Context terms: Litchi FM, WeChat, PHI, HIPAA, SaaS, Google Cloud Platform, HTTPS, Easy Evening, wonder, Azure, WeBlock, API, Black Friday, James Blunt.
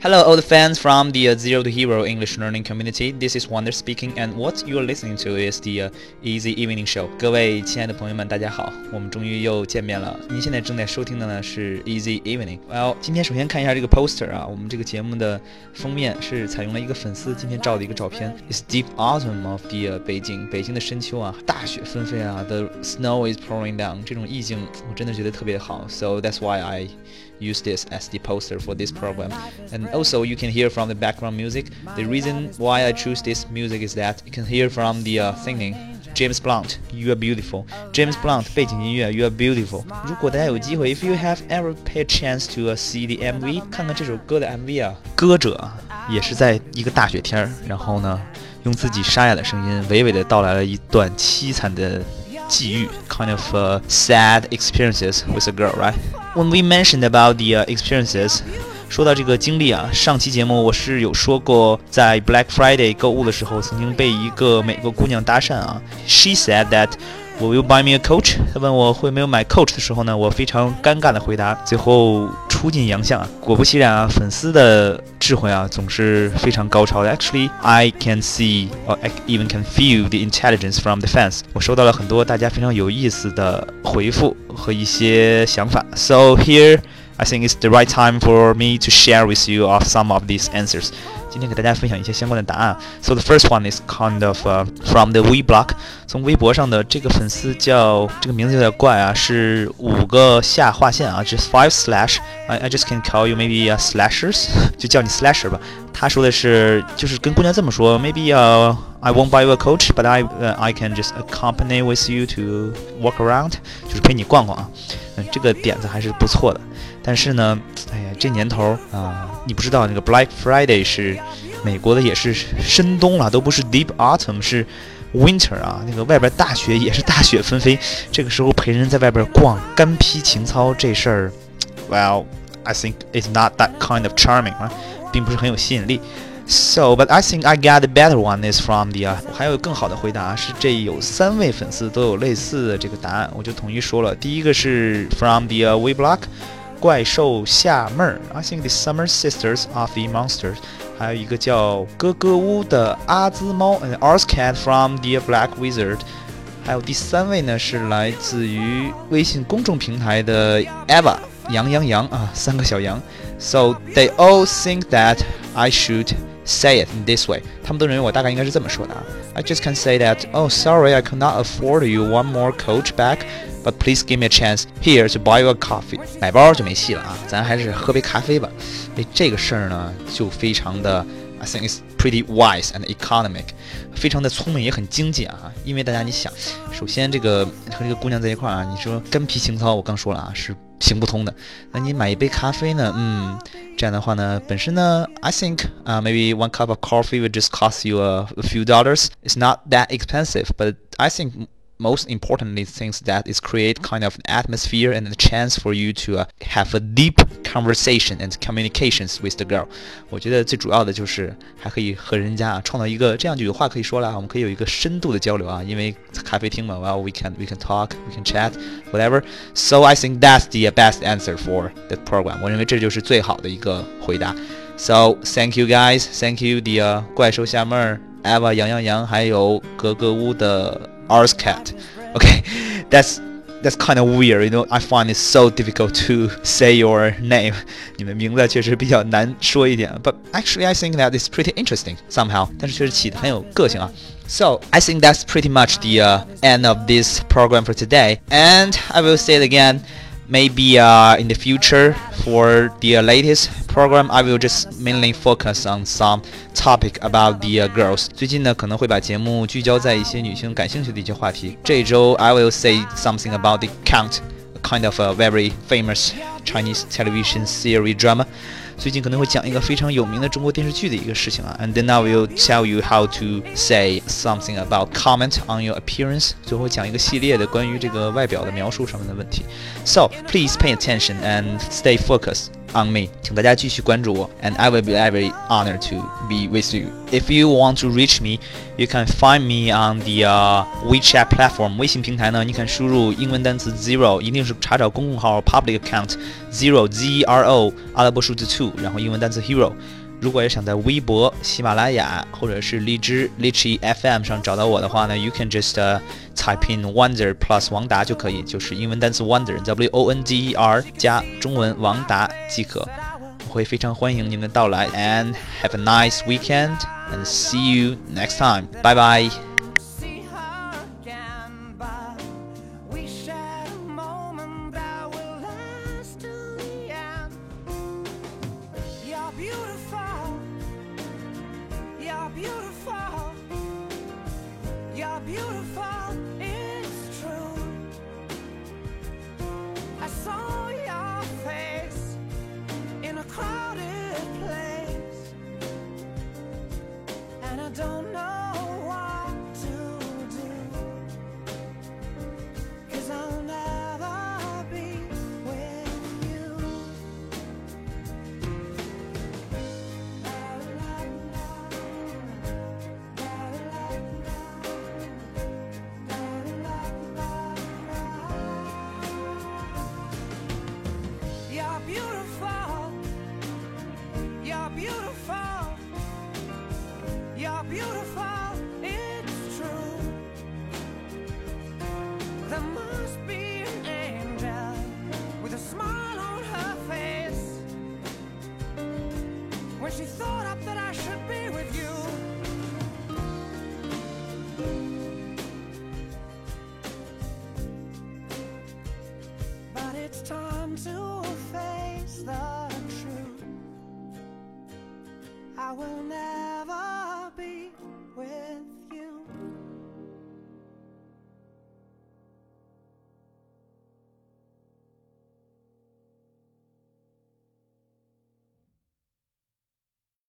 Hello old fans from the Zero to Hero English Learning Community, this is Wonder speaking, and what you are listening to is the Easy Evening Show. 各位亲爱的朋友们，大家好，我们终于又见面了。您现在正在收听的呢是 Easy Evening。Well， 今天首先看一下这个 poster 啊，我们这个节目的封面是采用了一个粉丝今天照的一个照片。It's deep autumn of the Beijing， 北京的深秋啊，大雪纷飞啊 ，the snow is pouring down， 这种意境我真的觉得特别好。So that's why I use this as the poster for this program. And also, you can hear from the background music. The reason why I choose this music is that you can hear from the singing. James Blunt, you are beautiful. James Blunt, 背景音乐 You are beautiful. 如果大家有机会 if you have ever paid a chance to see the MV, 看看这首歌的 MV 啊，歌者也是在一个大雪天，然后呢，用自己沙哑的声音娓娓地道来了一段凄惨的际遇 kind of sad experiences with a girl, right? When we mentioned about the experiences.说到这个经历啊，上期节目我是有说过，在 Black Friday 购物的时候，曾经被一个美国姑娘搭讪啊。She said that, "Will you buy me a coach?" 她问我会没有买 coach 的时候呢，我非常尴尬的回答，最后出尽洋相啊。果不其然啊，粉丝的智慧啊，总是非常高超的。Actually, I can see or I even can feel the intelligence from the fans. 我收到了很多大家非常有意思的回复和一些想法。So here.I think it's the right time for me to share with you of some of these answers. 今天给大家分享一些相关的答案。So the first one is kind of from the WeBlock. 从微博上的这个粉丝叫这个名字有点怪啊，是五个下划线啊 ，just five slash. I just can call you maybe slashers. 就叫你 slasher 吧。他说的是，就是跟姑娘这么说 ，maybe I won't buy you a coach, but I can just accompany with you to walk around. 就是陪你逛逛啊。这个点子还是不错的。但是呢，哎呀，这年头啊，你不知道那个 Black Friday 是美国的，也是深冬了，都不是 Deep Autumn， 是 Winter 啊，那个外边大雪也是大雪纷飞，这个时候陪人在外边逛，干披情操这事儿 ，Well, I think it's not that kind of charming 啊，并不是很有吸引力。So, but I think I got the better one is from the 我还有更好的回答，是这有三位粉丝都有类似的这个答案，我就统一说了，第一个是 from the WeBlock。怪兽夏妹儿 I think the summer sisters of the monsters 还有一个叫哥哥屋的阿兹猫 An Earth Cat from the Black Wizard 还有第三位呢是来自于微信公众平台的 Eva 羊羊羊啊，三个小羊 So they all think that I should say it in this way 他们都认为我大概应该是这么说的 I just can say that Oh sorry I could not afford you one more coach bag But please give me a chance here to buy you a coffee. 买包就没戏了啊，咱还是喝杯咖啡吧。哎，这个事儿呢，就非常的 I think it's pretty wise and economic， 非常的聪明也很经济啊。因为大家你想，首先这个和这个姑娘在一块儿啊，你说干皮情操，我刚说了啊，是行不通的。那你买一杯咖啡呢，这样的话呢，本身呢 I think maybe one cup of coffee would just cost you a few dollars. It's not that expensive, but I think.Most importantly, things that is create kind of an atmosphere and a chance for you to have a deep conversation and communications with the girl. 我觉得最主要的就是还可以和人家创造一个这样就有话可以说了，我们可以有一个深度的交流啊，因为咖啡厅嘛 ，well we can talk, we can chat, whatever. So I think that's the best answer for that program. 我认为这就是最好的一个回答。So thank you guys, thank you the 怪兽夏妹儿、Eva 羊羊羊，还有格格巫的。Earth Cat. Okay, that's kind of weird, you know. I find it so difficult to say your name. 你们名字确实比较难说一点 But actually, I think that is pretty interesting somehow. 但是确实起得很有个性啊。So I think that's pretty much the end of this program for today. And I will say it again.Maybe in the future for the latest program, I will just mainly focus on some topic about the girls. 最近呢，可能会把节目聚焦在一些女性感兴趣的一些话题。这一周 I will say something about the Count, a kind of a very famous Chinese television series drama. 最近可能会讲一个非常有名的中国电视剧的一个事情啊。And then I will tell you how to say something about comment on your appearance. 最后讲一个系列的关于这个外表的描述上面的问题。So please pay attention and stay focused. on me. 请大家继续关注我 and I will be very honored to be with you. If you want to reach me, you can find me on the WeChat platform. 微信平台呢，你看输入英文单词 zero， 一定是查找公共号 public account zero z r o 阿拉伯数字 two， 然后英文单词 hero。如果也想在微博、喜马拉雅或者是荔枝 Litchi FM 上找到我的话呢 ，you can just type in wonder plus 王达就可以，就是英文单词 wonder w o n d e r 加中文王达即可。我会非常欢迎您的到来 ，and have a nice weekend and see you next time. Bye bye. You're beautiful, it's true. I saw your face in a crowded place, and I don't know what to do, 'cause I'll never be with you. You're beautiful, it's true. There must be an angel with a smile on her face when she thought up that I should be with you. But it's time to face the truth. I will never be with